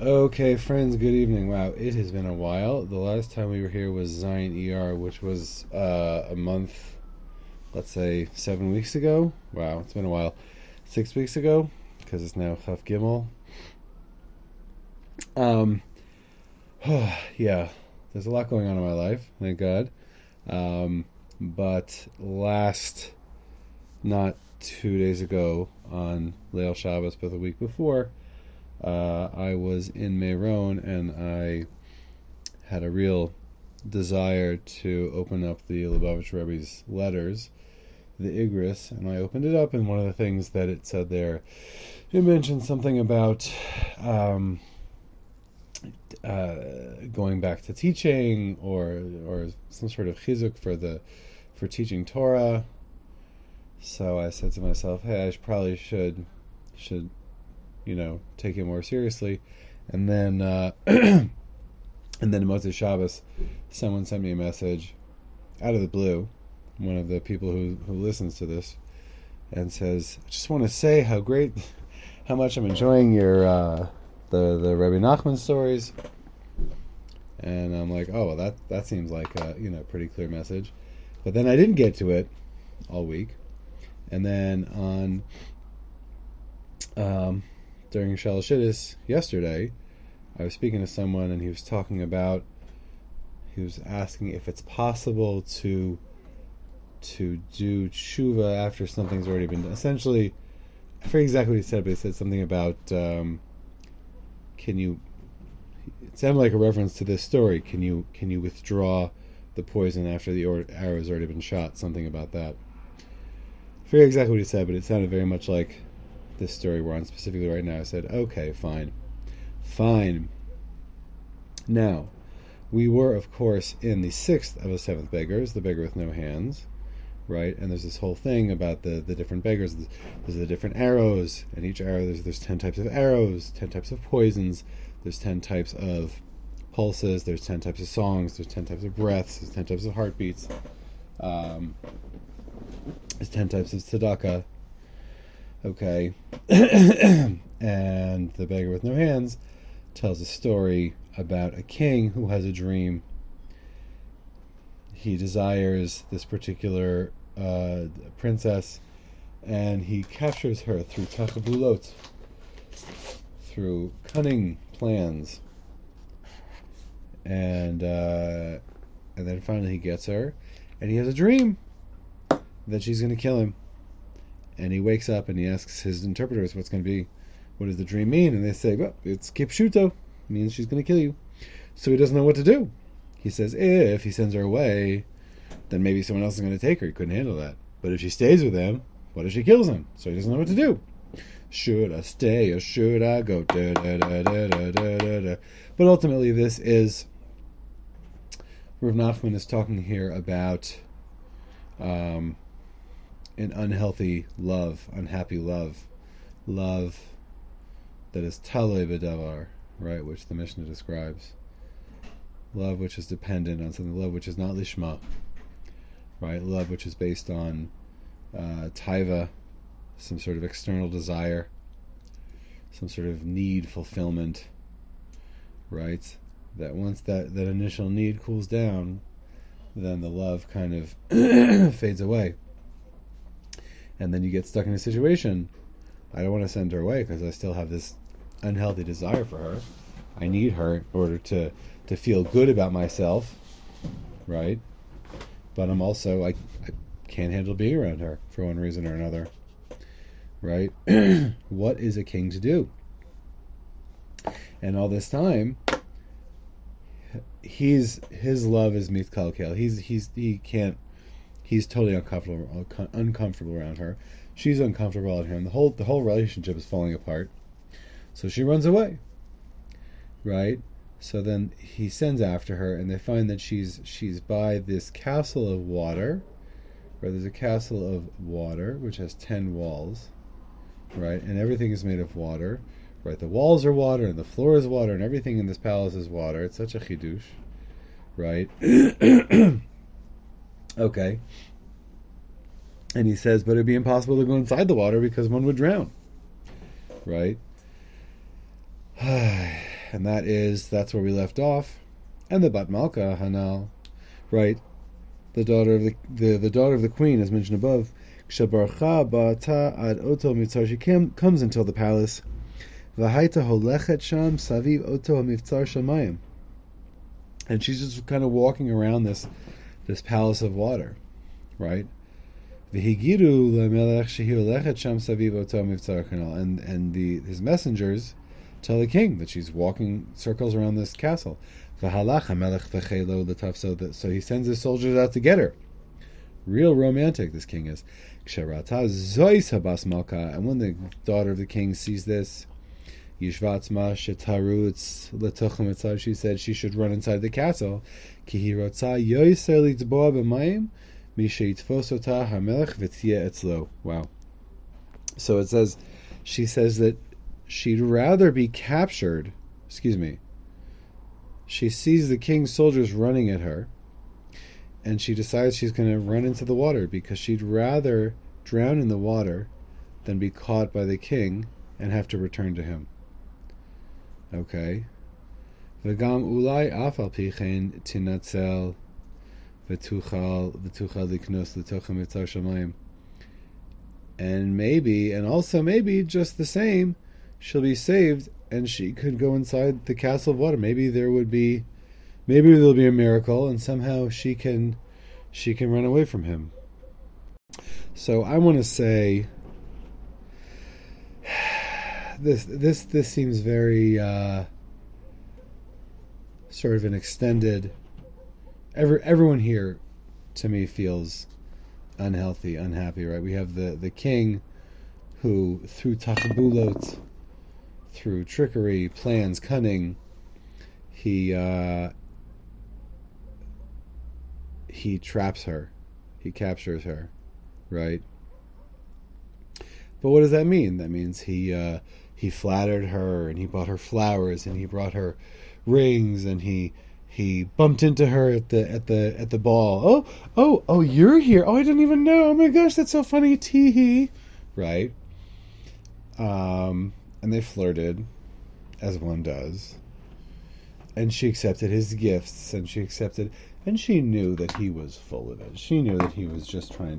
Okay, friends, good evening. Wow, it has been a while. The last time we were here was Zion ER, which was a month, let's say 7 weeks ago. Wow, it's been a while. 6 weeks ago, because it's now Chaf Gimel. Yeah, there's a lot going on in my life, thank God. But not 2 days ago on Leil Shabbos, but the week before, I was in Meron and I had a real desire to open up the Lubavitch Rebbe's letters, the Igris, and I opened it up, and one of the things that it said there, it mentioned something about going back to teaching or some sort of chizuk for teaching Torah. So I said to myself, hey, I probably should take it more seriously. And then in Motzei Shabbos, someone sent me a message out of the blue, one of the people who listens to this, and says, I just want to say how much I'm enjoying your the Rabbi Nachman stories. And I'm like, oh well, that seems like a pretty clear message. But then I didn't get to it all week, and then on during Shal Shittis yesterday, I was speaking to someone and he was asking if it's possible to do tshuva after something's already been done. Essentially, I forget exactly what he said, but he said something about, it sounded like a reference to this story, can you withdraw the poison after the arrow's already been shot, something about that. I forget exactly what he said, but it sounded very much like this story we're on specifically right now. I said, okay, fine. Now, we were, of course, in the sixth of the seventh beggars, the beggar with no hands, right? And there's this whole thing about the different beggars. There's the different arrows, and each arrow, there's 10 types of arrows, 10 types of poisons, there's 10 types of pulses, there's 10 types of songs, there's 10 types of breaths, there's 10 types of heartbeats, there's 10 types of tzedakah, okay? And the beggar with no hands tells a story about a king who has a dream. He desires this particular princess, and he captures her through takabulot, through cunning plans, and then finally he gets her, and he has a dream that she's going to kill him. And he wakes up and he asks his interpreters, what's going to be, what does the dream mean? And they say, well, it's kipshuto, means she's going to kill you. So he doesn't know what to do. He says, if he sends her away, then maybe someone else is going to take her. He couldn't handle that. But if she stays with him, what if she kills him? So he doesn't know what to do. Should I stay or should I go? Da, da, da, da, da, da, da. But ultimately, Rav Nachman is talking here about an unhealthy love, unhappy love that is talei b'davar, right, which the Mishnah describes. Love which is dependent on something, love which is not lishma, right? Love which is based on taiva, some sort of external desire, some sort of need fulfillment, right? That once that initial need cools down, then the love kind of fades away. And then you get stuck in a situation. I don't want to send her away because I still have this unhealthy desire for her. I need her in order to feel good about myself, right? But I'm also, I can't handle being around her for one reason or another, right? What is a king to do? And all this time, his love is mitkalkel. He's totally uncomfortable around her. She's uncomfortable around him. The whole relationship is falling apart. So she runs away, right? So then he sends after her, and they find that she's by this castle of water, or there's a castle of water which has 10 walls, right? And everything is made of water, right? The walls are water, and the floor is water, and everything in this palace is water. It's such a chidush, right? Okay. And he says, but it'd be impossible to go inside the water because one would drown, right? and that's where we left off. And the Bat Malka Hanal, right? The daughter of the queen, as mentioned above, Kshabarcha Ba'ata Ad Oto Mitzar, she comes into the palace. V'haita Holechet Sham Saviv Oto Mivtzar Shamayim, and she's just kind of walking around this palace of water, right? V'higiru LaMelech Shehi Holechet Sham Saviv Oto Mivtzar Hanal, and his messengers tell the king that she's walking circles around this castle. So he sends his soldiers out to get her. Real romantic, this king is. And when the daughter of the king sees this, she said she should run inside the castle. Wow. So it says, she says that she'd rather be captured, she sees the king's soldiers running at her, and she decides she's going to run into the water because she'd rather drown in the water than be caught by the king and have to return to him. Okay. V'gam ulai afal pichein tinatzel v'tuchal liknos l'tochem etzar shamayim. And also maybe just the same, she'll be saved, and she could go inside the castle of water. Maybe there'll be a miracle, and somehow she can run away from him. So I want to say this seems very sort of an extended. Everyone here, to me, feels unhealthy, unhappy. Right? We have the king, who through tachabulot, through trickery, plans, cunning, he traps her, he captures her, right? But what does that mean? That means he flattered her, and he bought her flowers, and he brought her rings, and he bumped into her at the ball. Oh, you're here. Oh, I didn't even know. Oh my gosh, that's so funny. Tee hee, right? And they flirted, as one does. And she accepted his gifts, and she knew that he was full of it. She knew that he was just trying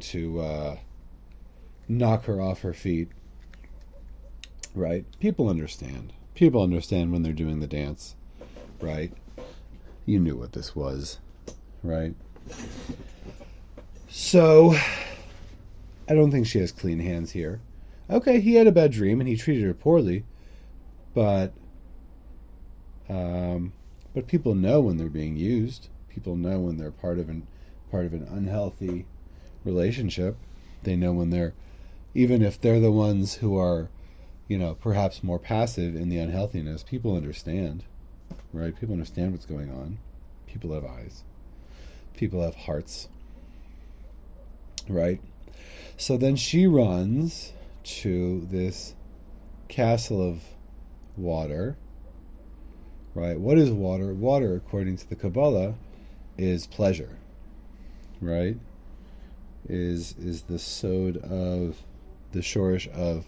to knock her off her feet. Right? People understand. People understand when they're doing the dance, right? You knew what this was, right? So, I don't think she has clean hands here. Okay, he had a bad dream and he treated her poorly, but people know when they're being used. People know when they're part of an unhealthy relationship. They know when they're, even if they're the ones who are, perhaps more passive in the unhealthiness. People understand, right? People understand what's going on. People have eyes. People have hearts, right? So then she runs to this castle of water, right? What is water? Water, according to the Kabbalah, is pleasure, right? Is the sod of the shorish of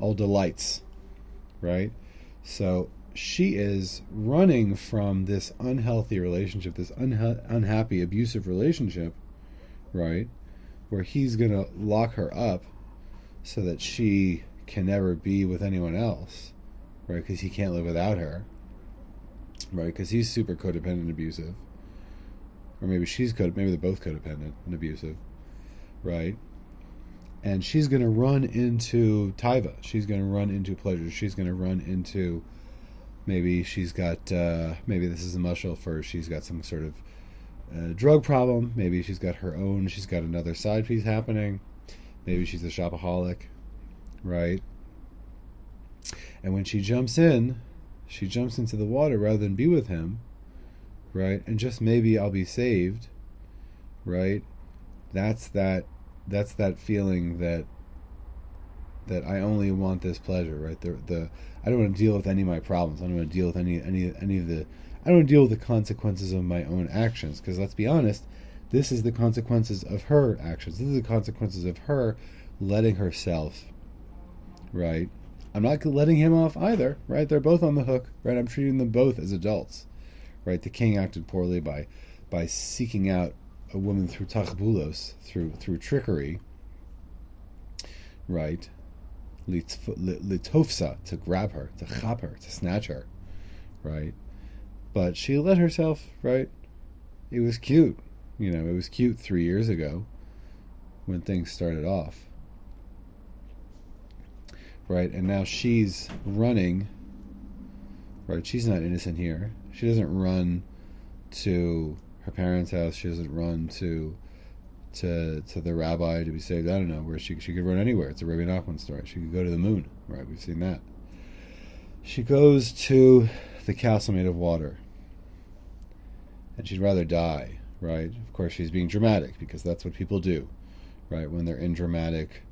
all delights, right? So she is running from this unhealthy relationship, this unhappy, abusive relationship, right? Where he's going to lock her up so that she can never be with anyone else, right? Because he can't live without her, right? Because he's super codependent and abusive. Or maybe maybe they're both codependent and abusive, right? And she's going to run into taiva. She's going to run into pleasure. She's going to run into, maybe she's got, maybe this is a mashal for she's got some sort of drug problem. Maybe she's got her own, she's got another side piece happening. Maybe she's a shopaholic, right? And when she jumps into the water rather than be with him, right? And just maybe I'll be saved, right? That's that feeling that I only want this pleasure, right? The I don't want to deal with any of my problems. I don't want to deal with any of the I don't deal with the consequences of my own actions, because let's be honest, this is the consequences of her actions. This is the consequences of her letting herself, right, I'm not letting him off either, right? They're both on the hook, right? I'm treating them both as adults, right? The king acted poorly by seeking out a woman through tachbulos, through trickery, right? Litofsa, to grab her, to chop her, to snatch her, right? But she let herself, right? It was cute. You know, it was cute 3 years ago when things started off, right? And now she's running, right? She's not innocent here. She doesn't run to her parents' house. She doesn't run to the rabbi to be saved. I don't know where she could run anywhere. It's a Rabbi Nachman story. She could go to the moon, right? We've seen that. She goes to the castle made of water, and she'd rather die, right? Of course, she's being dramatic because that's what people do, right? When they're in dramatic,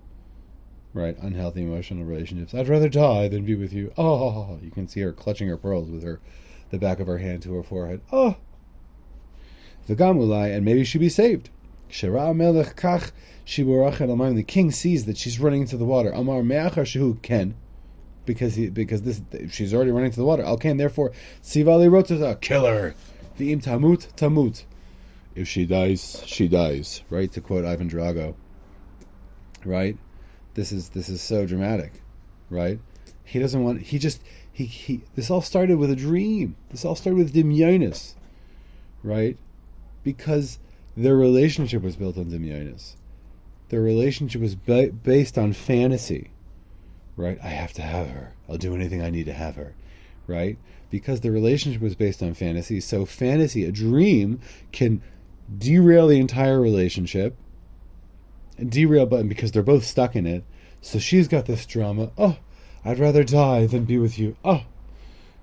right, unhealthy emotional relationships. I'd rather die than be with you. Oh, you can see her clutching her pearls with the back of her hand to her forehead. Oh, V'gamulai, and maybe she'd be saved. The king sees that she's running into the water. Amar me'achar shehu ken, because she's already running into the water. Al ken, therefore, sivali rotza, kill her. V'im tamut tamut. If she dies, she dies. Right, to quote Ivan Drago. Right, this is so dramatic. Right, he doesn't want. He just he. This all started with a dream. This all started with dimyonis. Right, because their relationship was built on dimyonis. Their relationship was based on fantasy, right? I have to have her. I'll do anything I need to have her, right? Because the relationship was based on fantasy, so fantasy, a dream, can derail the entire relationship. And derail, but because they're both stuck in it, so she's got this drama. Oh, I'd rather die than be with you. Oh,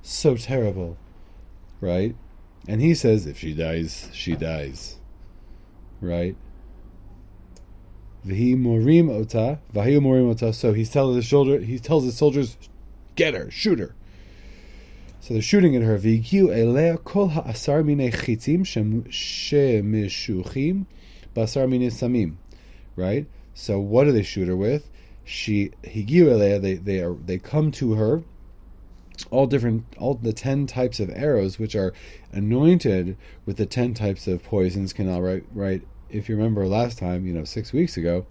so terrible, right? And he says, if she dies, she dies. Right? Vahi morim ota. So he tells his soldiers, get her, shoot her. So they're shooting at her. V'higiu elea kol ha'asar minei chitzim shemishuchim ba'asar minei samim. Right? So what do they shoot her with? They come to her. All the 10 types of arrows, which are anointed with the 10 types of poisons, right? If you remember last time, 6 weeks ago,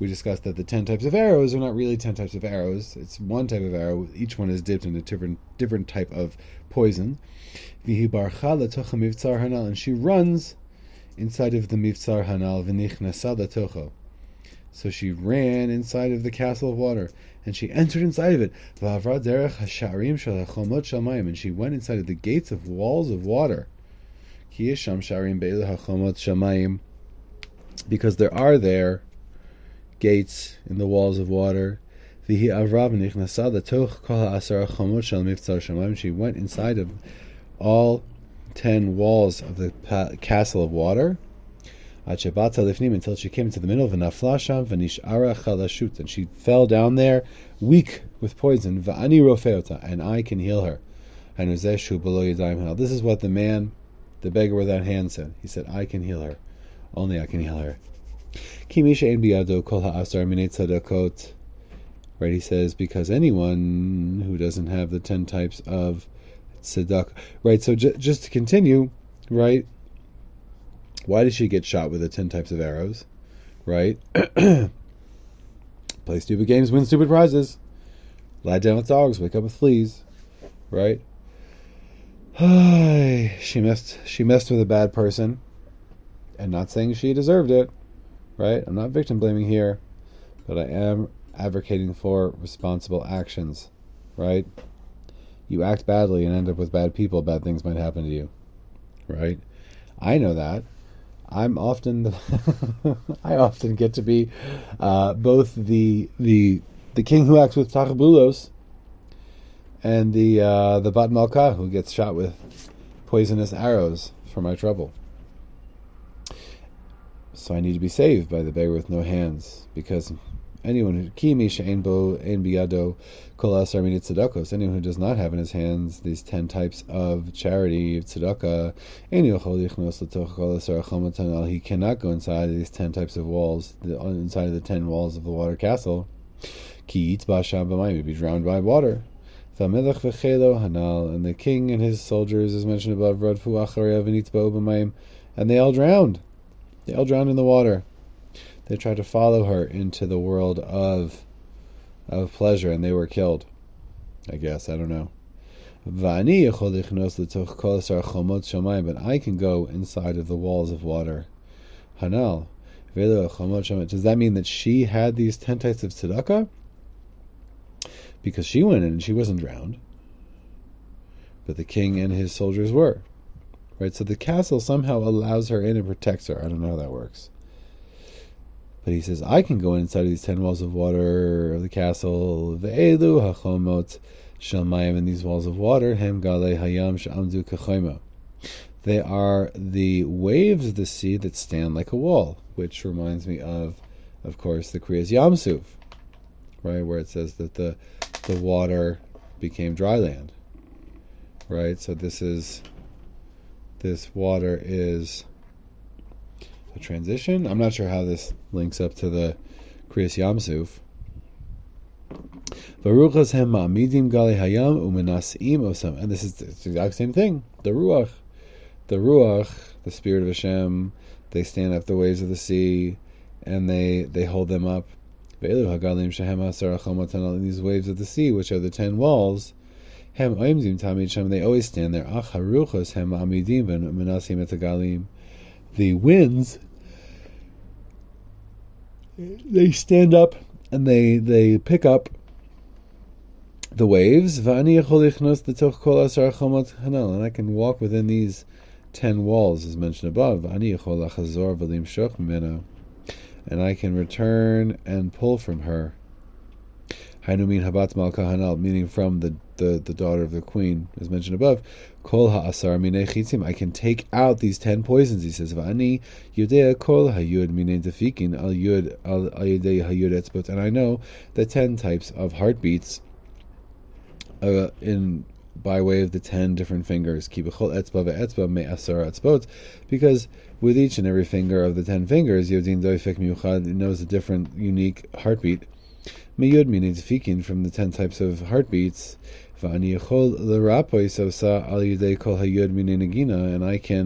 we discussed that the 10 types of arrows are not really 10 types of arrows. It's one type of arrow. Each one is dipped in a different type of poison. And she runs inside of the mivtzar hanal. So she ran inside of the castle of water, and she entered inside of it. And she went inside of the gates of walls of water. Because there are there gates in the walls of water. She went inside of all 10 walls of the castle of water, until she came to the middle of an aflasham v'nishara chalashut, and she fell down there weak with poison. Va'ani rofeota, and I can heal her. And uzeshu below yadayim. This is what the man, the beggar without hands, said. He said, I can heal her. Only I can heal her. Kimisha en biado kol ha'asar minei tzedakot. Right, he says, because anyone who doesn't have the 10 types of tzedakah. Right, so just to continue, right? Why did she get shot with the 10 types of arrows, right? Play stupid games, win stupid prizes. Lie down with dogs, wake up with fleas, right? She messed with a bad person, and not saying she deserved it, right? I'm not victim blaming here, but I am advocating for responsible actions, right? You act badly and end up with bad people, bad things might happen to you, right? I know that. I often get to be both the king who acts with tachbulos and the bat malka who gets shot with poisonous arrows for my trouble. So I need to be saved by the beggar with no hands, because anyone who does not have in his hands these 10 types of charity, of tzedakah, he cannot go inside of these 10 types of walls, inside of the 10 walls of the water castle. Ki yitba sham b'mayim, he'd be drowned by water. Thamelech v'chelo hanal, and the king and his soldiers, as mentioned above, radfu acharev v'nitba'u b'mayim, and they all drowned. They all drowned in the water. They tried to follow her into the world of pleasure, and they were killed. I guess, I don't know. But I can go inside of the walls of water. Hanal. Does that mean that she had these 10 types of tzedakah? Because she went in and she wasn't drowned. But the king and his soldiers were. Right? So the castle somehow allows her in and protects her. I don't know how that works. But he says, I can go inside of these 10 walls of water of the castle. Ve'elu hachomot shalmayim, in these walls of water. Hem galei hayam she'amdu k'choima. They are the waves of the sea that stand like a wall, which reminds me of course, the Kriyas Yam Suf, right, where it says that the water became dry land, right? So this water is a transition. I'm not sure how this links up to the Kriyas Yam Suf. Varuchas hem ma'amidim galei hayam u'menas'im osam, and this is the exact same thing. The Ruach, the Spirit of Hashem, they stand up the waves of the sea, and they hold them up. These waves of the sea, which are the 10 walls, they always stand there. The winds, they stand up, and they pick up the waves. And I can walk within these 10 walls, as mentioned above, and I can return and pull from her, meaning from the daughter of the queen, as mentioned above. I can take out these 10 poisons, he says, and I know the 10 types of heartbeats by way of the 10 different fingers, because with each and every finger of the 10 fingers, Yodin Doifek Miuchad knows a different, unique heartbeat. Miyud means fikin, from the 10 types of heartbeats. And I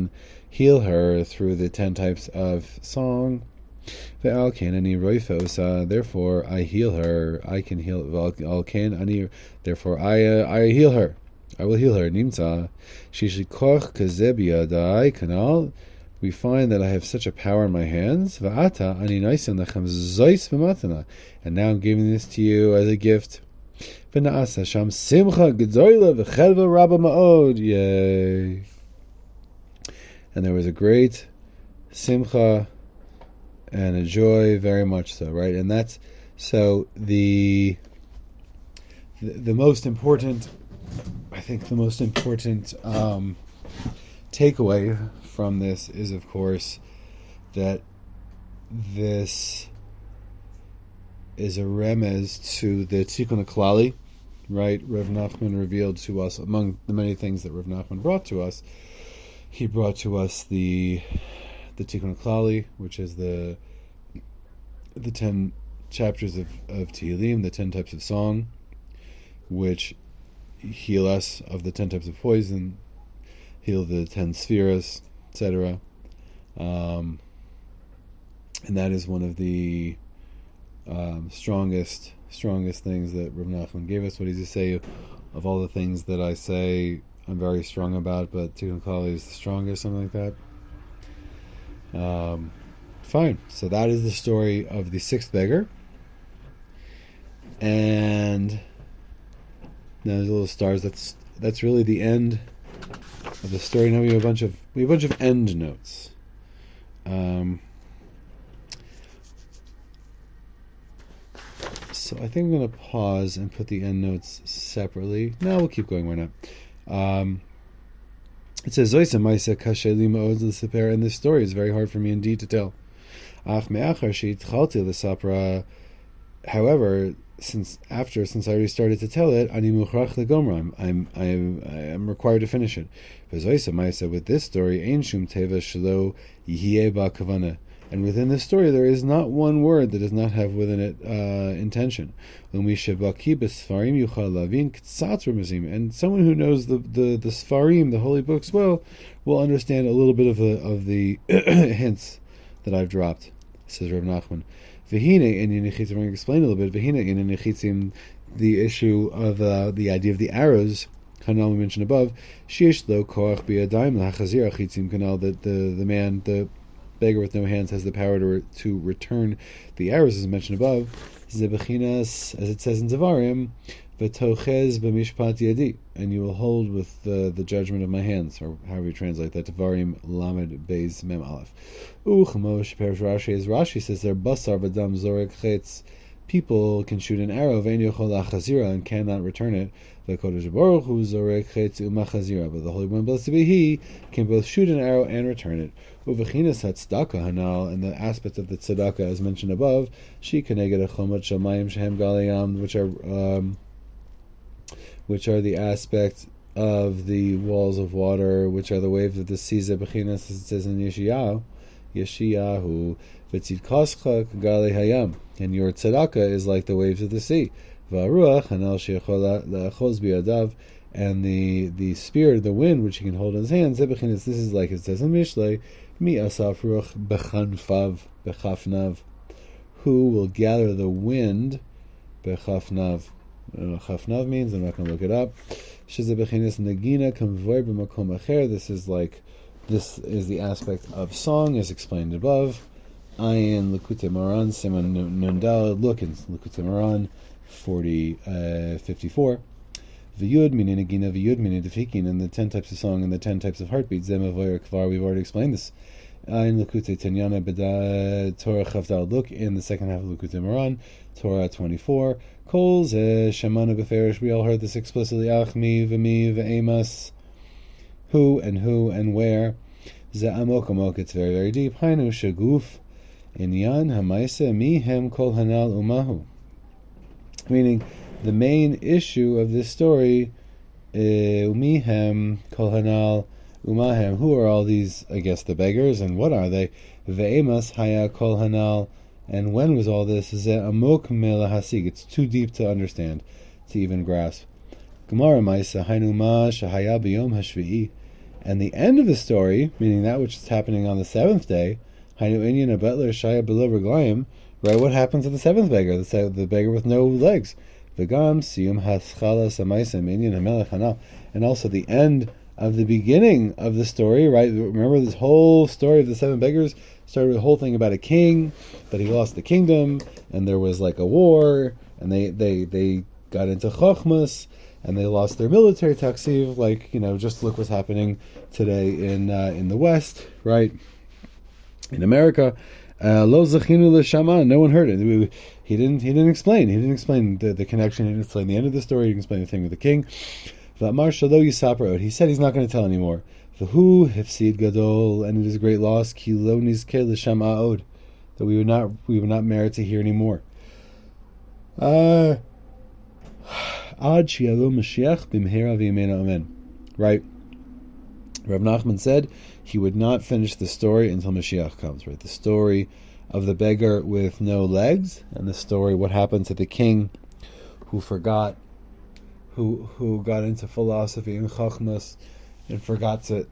can heal her through the 10 types of song. Therefore, I heal her. I can heal. Therefore, I heal her. I will heal her. We find that I have such a power in my hands. And now I'm giving this to you as a gift. Yay! And there was a great simcha and a joy, very much so, right? And that's so the most important. I think the most important takeaway from this is, of course, that this is a remez to the Tikkun HaKlali, right? Rav Nachman revealed to us, among the many things that Rav Nachman brought to us, he brought to us the Tikkun HaKlali, which is the 10 chapters of Tehillim, the 10 types of song, which heal us of the 10 types of poison, heal the 10 spheres, etc. And that is one of the strongest things that Rav Nachman gave us. What does he say? Of all the things that I say, I'm very strong about, but Tikkun HaKlali is the strongest, something like that. Fine. So that is the story of the 6th beggar. And now there's little stars. That's really the end of the story. Now we have a bunch of end notes. So I think I'm going to pause and put the end notes separately. No, we'll keep going. Why not? It says, and this story is very hard for me indeed to tell. However, since I already started to tell it, I am required to finish it. With this story, And within this story, there is not one word that does not have within it intention. And someone who knows the Sfarim, the holy books, well, will understand a little bit of the hints that I've dropped, says Rabbi Nachman. We're going to explain a little bit, the issue of the idea of the arrows, Hanal we mentioned above, that the man, the beggar with no hands, has the power to return the arrows, as mentioned above, as it says in Devarim, v'tochez b'mishpat yadi, and you will hold with the judgment of my hands, or however you translate that, Devarim lamed beis mem aleph. Uchmosh perish Rashi, as Rashi says there, basar v'dam zorek chetz, people can shoot an arrow, and cannot return it. But the Holy One, blessed be He, can both shoot an arrow and return it. And the aspect of the tzedakah, as mentioned above, which are the aspect of the walls of water, which are the waves of the seas, as it says in Yeshayahu, and your tzedakah is like the waves of the sea. And the spirit, the wind, which he can hold in his hands, this is like it says in Mishlei, Mi asaf ruach bechanfav bechafnav, who will gather the wind bechafnav. I don't know what chafnav means, I'm not going to look it up. This is the aspect of song, as explained above. Ayin Likutei Moharan, Siman Nundal, look in Likutei Moharan 54. V'yud meaning Nagina, v'yud meaning Defikin, and the 10 types of song and the 10 types of heartbeats. Zem Avoyer Kvar, we've already explained this. Ayin Likutei Tenyana B'da Torah Chavdal, look in the second half of Likutei Moharan, Torah 24. Kol Zeh Shemana B'ferish, we all heard this explicitly. Achmi V'mi V'emas, who and where. Zeh Amok Amok, it's very, very deep. Hainu Shaguf. Inyan Hamaisa Mihem Kol Hanal Umahu. Meaning, the main issue of this story, Mihem Kol Hanal Umahem. Who are all these? I guess the beggars, and what are they? Ve'emas Haya Kol Hanal. And when was all this? Ze Amok Melahasig. It's too deep to understand, to even grasp. Gemara Maisa Hainu Ma Shahaya B'Yom Hashvi'i. And the end of the story, meaning that which is happening on the seventh day. Right, what happens to the seventh beggar? The beggar with no legs. And also the end of the beginning of the story, right? Remember, this whole story of the seven beggars started with a whole thing about a king, but he lost the kingdom, and there was like a war, and they got into chokhmas, and they lost their military taksiv. Like, just look what's happening today in the West, right? In America, lo zechinu l'shamah, no one heard it. He didn't explain. He didn't explain the connection. He didn't explain the end of the story. He didn't explain the thing with the king. V'amar shelo yisaper, he said he's not going to tell anymore. V'hu hefsid gadol, and it is a great loss, ki lo nizkeh l'shamah od, that we would not merit to hear anymore. Ad shi'alo Mashiach b'mheira v'yemena amen. Right. Rav Nachman said he would not finish the story until Mashiach comes, right? The story of the beggar with no legs, and the story what happened to the king who forgot, who got into philosophy and chachmas and forgot to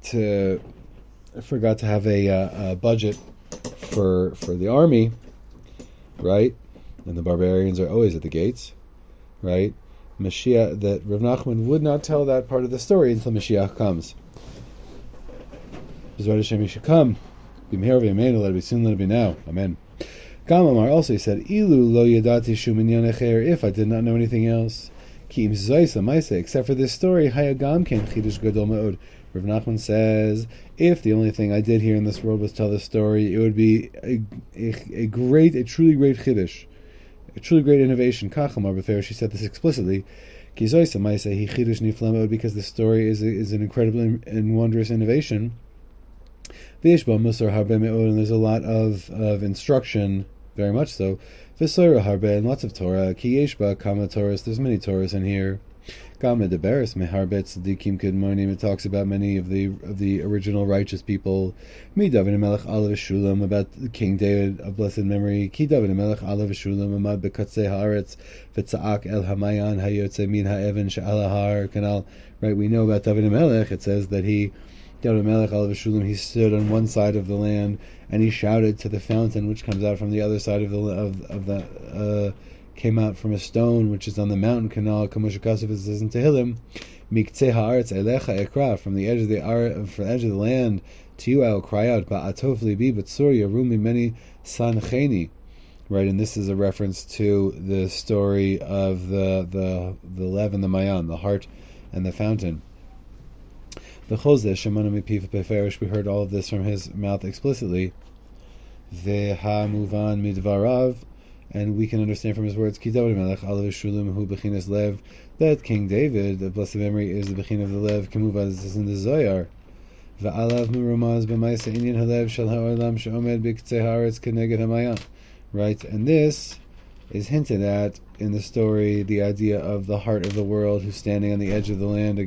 have a budget for the army, right? And the barbarians are always at the gates, right? Mashiach, that Rav Nachman would not tell that part of the story until Mashiach comes. B'ezrat Hashem, he should come. B'mehera v'yemenu, let it be soon, let it be now. Amen. Gam Amar, also he said, Ilu lo yadati shum inyan acher, if I did not know anything else. Ki im zayis l'maaseh, except for this story, haya gam ken chidush gadol ma'od. Rav Nachman says, if the only thing I did here in this world was tell this story, it would be a truly great chidush, a truly great innovation. Kach Amar b'ferish, she said this explicitly. Ki zayis l'maaseh, he chidush nifla ma'od, because this story is an incredible and wondrous innovation. And there's a lot of instruction, very much so. And lots of Torah. There's many Torahs in here. Good morning. It talks about many of the original righteous people. About King David of blessed memory. Right, we know about David HaMelech. It says that he stood on one side of the land and he shouted to the fountain which comes out from the other side came out from a stone which is on the mountain canal. Kamoshakasif is in Tehillim. Miktzeh haaretz elecha ekra, from the edge of the land to you I will cry out. Ba'atov libi b'tsur yarumi many sancheni. Right, and this is a reference to the story of the lev and the mayan, the heart and the fountain. The Chozeh shemanami piv beferish. We heard all of this from his mouth explicitly. Veha muvan midvarav. And we can understand from his words that King David, the blessed memory, is the Bechin of the Lev, Kemuvad, as is in the Zoyar. Right, and this is hinted at in the story, the idea of the heart of the world who's standing on the edge of the land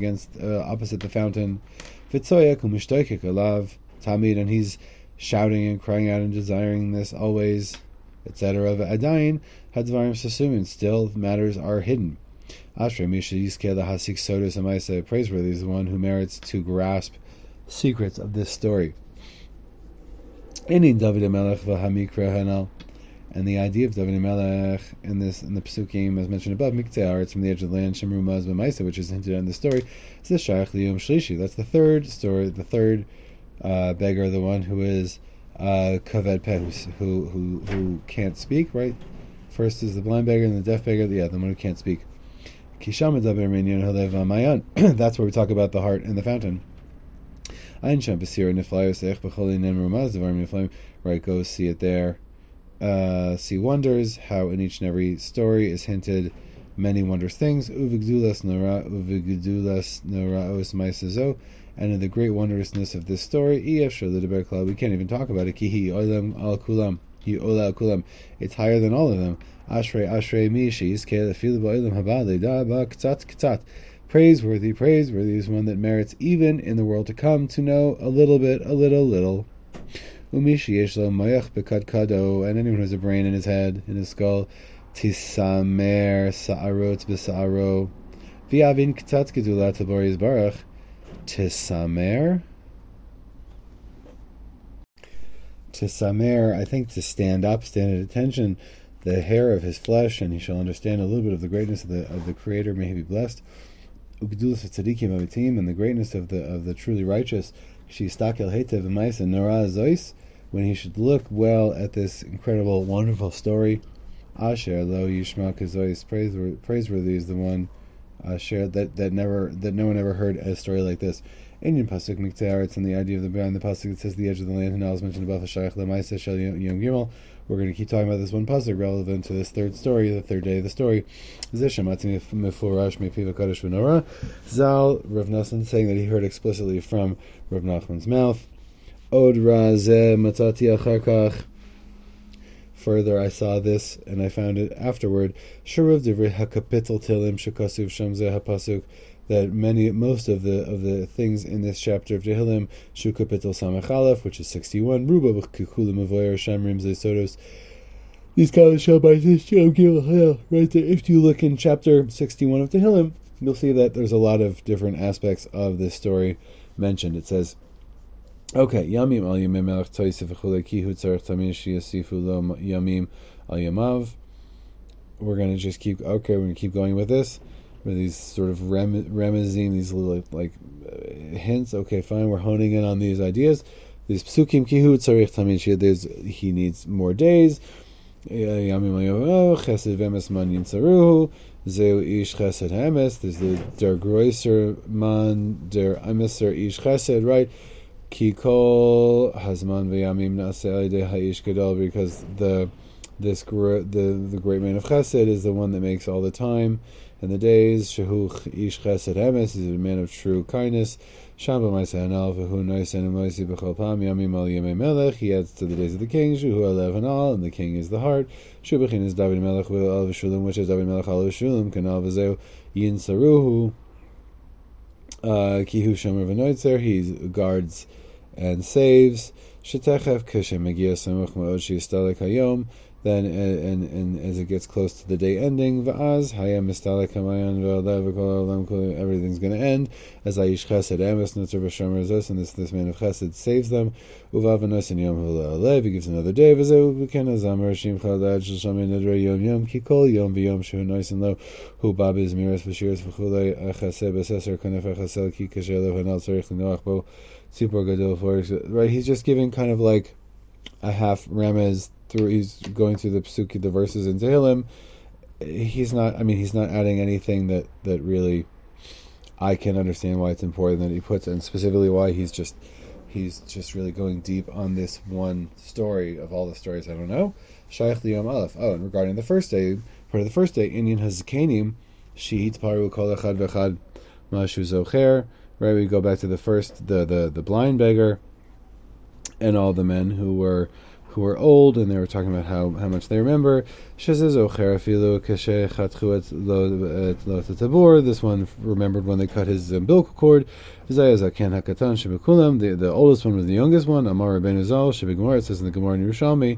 opposite the fountain. And he's shouting and crying out and desiring this always, etc. Adayin hadvarim sasumin. Still, matters are hidden. Ashrei misha yizkeh lahasik sodos amaisa. Praiseworthy is the one who merits to grasp secrets of this story. Inin David HaMelech v'hamikra hanal. And the idea of David HaMelech in the pesukim as mentioned above, mikteh, it's from the edge of the land, shemru maz b'maisa, which is hinted in the story. It's the shayach liyom shlishi. That's the third story. The third beggar, the one who is kaved peh, who can't speak, right? First is the blind beggar and the deaf beggar, the one who can't speak. That's where we talk about the heart and the fountain. Right, go see it there. See wonders, how in each and every story is hinted many wondrous things. And in the great wondrousness of this story, we can't even talk about it. It's higher than all of them. Praiseworthy is one that merits even in the world to come to know a little bit, a little. And anyone who has a brain in his head, in his skull, tisamer sa'arot b'sa'aro v'yavin k'tat gedulat haborei barach. Tisamer, I think, to stand up, stand at attention, the hair of his flesh, and he shall understand a little bit of the greatness of the Creator. May he be blessed. Ugdulas tzadikim avitim, and the greatness of the truly righteous. Shistakel heitev v'maisa nora zois, when he should look well at this incredible, wonderful story. Asher lo yishma kazois, praiseworthy is the one. Shared that no one ever heard a story like this. Indian pasuk mikteiaretz, and the idea of the behind the pasuk that says the edge of the land, and I was mentioned above. Hashayach lemaisa shel yom gimel. We're going to keep talking about this one pasuk relevant to this third story, the third day of the story. Zishamatzini mefurash mepiv hakadosh v'nora. Zal Rav Nassan saying that he heard explicitly from Rav Nachman's mouth. Od razeh matati acharkach. Further, I saw this, and I found it afterward. Shuruv divrei hakapitel tilim shekasuv shamzeh hapasuk, that most of the things in this chapter of Tehillim shukapitel samech aleph, which is 61. Ruba b'kukulim avoyer shamrim zesodos. These comments show by this Gilhel right there. If you look in chapter 61 of Tehillim, you'll see that there's a lot of different aspects of this story mentioned. It says. Okay, Yamim al Yamim Melech Toisef Echule Kihu Tzarech Tamir Shiasifu Lo Yamim al Yamav. We're going to just keep going with this. With these sort of remezim, these little like hints. Okay, fine, we're honing in on these ideas. These Psukim Kihu Tzarech Tamir Shiasifu, he needs more days. Yamim al Yamav, Chesed Vemes Man Yimtzaruhu, Zeu Ish Chesed Hemes, this is Der Groiser Man, Der Emeser Ish Chesed, right? Kikol Hazman v'Yamim Naaseh Aydei Ha'ish Gadol, because the great man of Chesed is the one that makes all the time, In the days Shehuch Ish Chesed Emes, he's a man of true kindness. Shamba Maisa Hanal Vehu Noisen Moisi Bechol Pam Yamim Al Yemei Melech. He adds to the days of the king Shehu Alev Hanal, and the king is the heart. Shubachin is David Melech Al V'Shulim, which is David Melech Al V'Shulim. Kanal V'Zeu Yin Saruhu Kihu Shomer V'Noitzer. He guards and saves. Shetachef Kishem Megia Samuch Ma'oshi Stalek Hayom. Then and as it gets close to the day ending, va'az hayam mistalek hamayan va'alev v'kol olam kol, everything's going to end. As Aish Chesed Emes Nutzer v'Shomer Zos, and this man of Chesed saves them. Uvav v'nosin yom v'le'alev, he gives another day. V'zeu v'ken azam rishim chadad shalshamim nedrei yom yom ki kol yom v'yom shehu noisin lo hu babiz miras v'shiras v'chulei achaseh b'seser konef achasel ki kasher lev hanal tzarich l'noach bo tzipor gadol for. Right, he's just giving kind of like a half remez. He's going through the psuki, the verses in Tehillim. He's not adding anything that really I can understand why it's important that he puts, and specifically why he's just really going deep on this one story of all the stories. I don't know. Shaykh liyom aleph. Oh, and regarding the first day, part of the first day, Inyan hazkenim she'it paru kol echad v'echad mashu zocher. Right, we go back to the first, the blind beggar, and all the men who were old, and they were talking about how much they remember. This one remembered when they cut his umbilical cord. The oldest one was the youngest one. Amar Rabbeinu Zal, it says in the Gemara in Yerushalmi.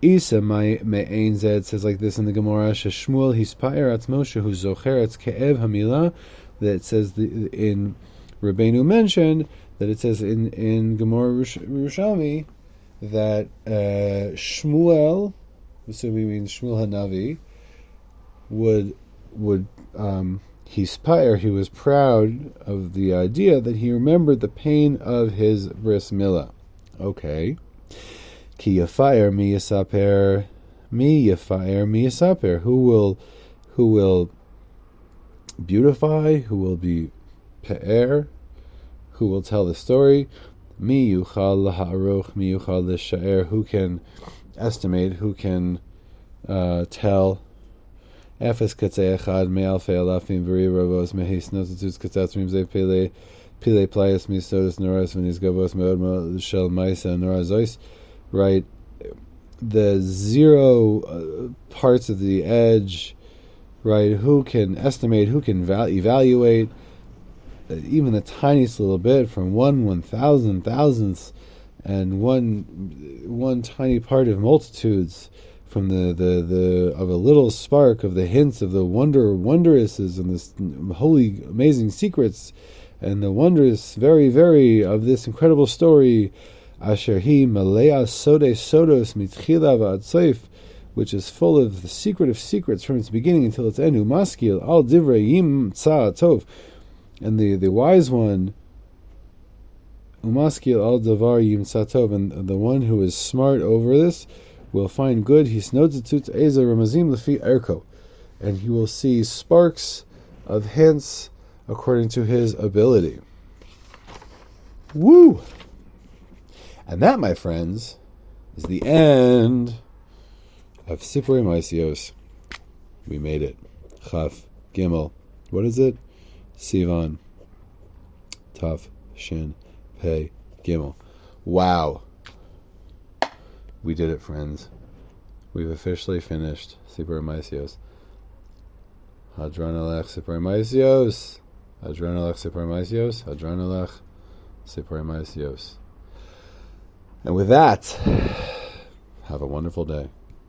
Isa Me'ein Zed says like this in the Gemara. Shmuel Hispaer Atzmo Shehu Zocher Etz Ke'ev Hamila. That it says in Rabbeinu mentioned that it says in Gemara Yerushalmi. That Shmuel, assuming means Shmuel Hanavi, he was proud of the idea that he remembered the pain of his bris milah. Okay, ki yafir mi yisaper mi yafir mi yisaper. Who will beautify? Who will be pe'er? Who will tell the story? Mi yuchal ha'aruch, mi yuchal l'sha'er. Who can estimate? Who can tell? Efes katzei echad me'alfei alafim v'ri ravos me'his notatuz katatzrim ze pile playas misodas noras v'nizgavos me'od shel ma'isa norazois. Right, the zero parts of the edge. Right, who can estimate? Who can evaluate? Even the tiniest little bit, from 1,000 thousandths, and one tiny part of multitudes, from the of a little spark of the hints of the wondrouses and the holy amazing secrets, and the wondrous very very of this incredible story, Asher hi malea sode sodos mitchila va'atzeif, which is full of the secret of secrets from its beginning until its end. Umaskil al divrayim tza'atov. And the wise one, umaskil al davar yimtsa tov, and the one who is smart over this will find good. He snodzitut eza ramazim lefi erko, and he will see sparks of hints according to his ability. Woo! And that, my friends, is the end of Sipri Maiseos. We made it. Chaf Gimel. What is it? Sivan, Tav, Shin, Pei, Gimel. Wow. We did it, friends. We've officially finished Siparamisios. Hadranalech Siparamisios. Hadranalech Siparamisios. Hadranalech Siparamisios. And with that, have a wonderful day.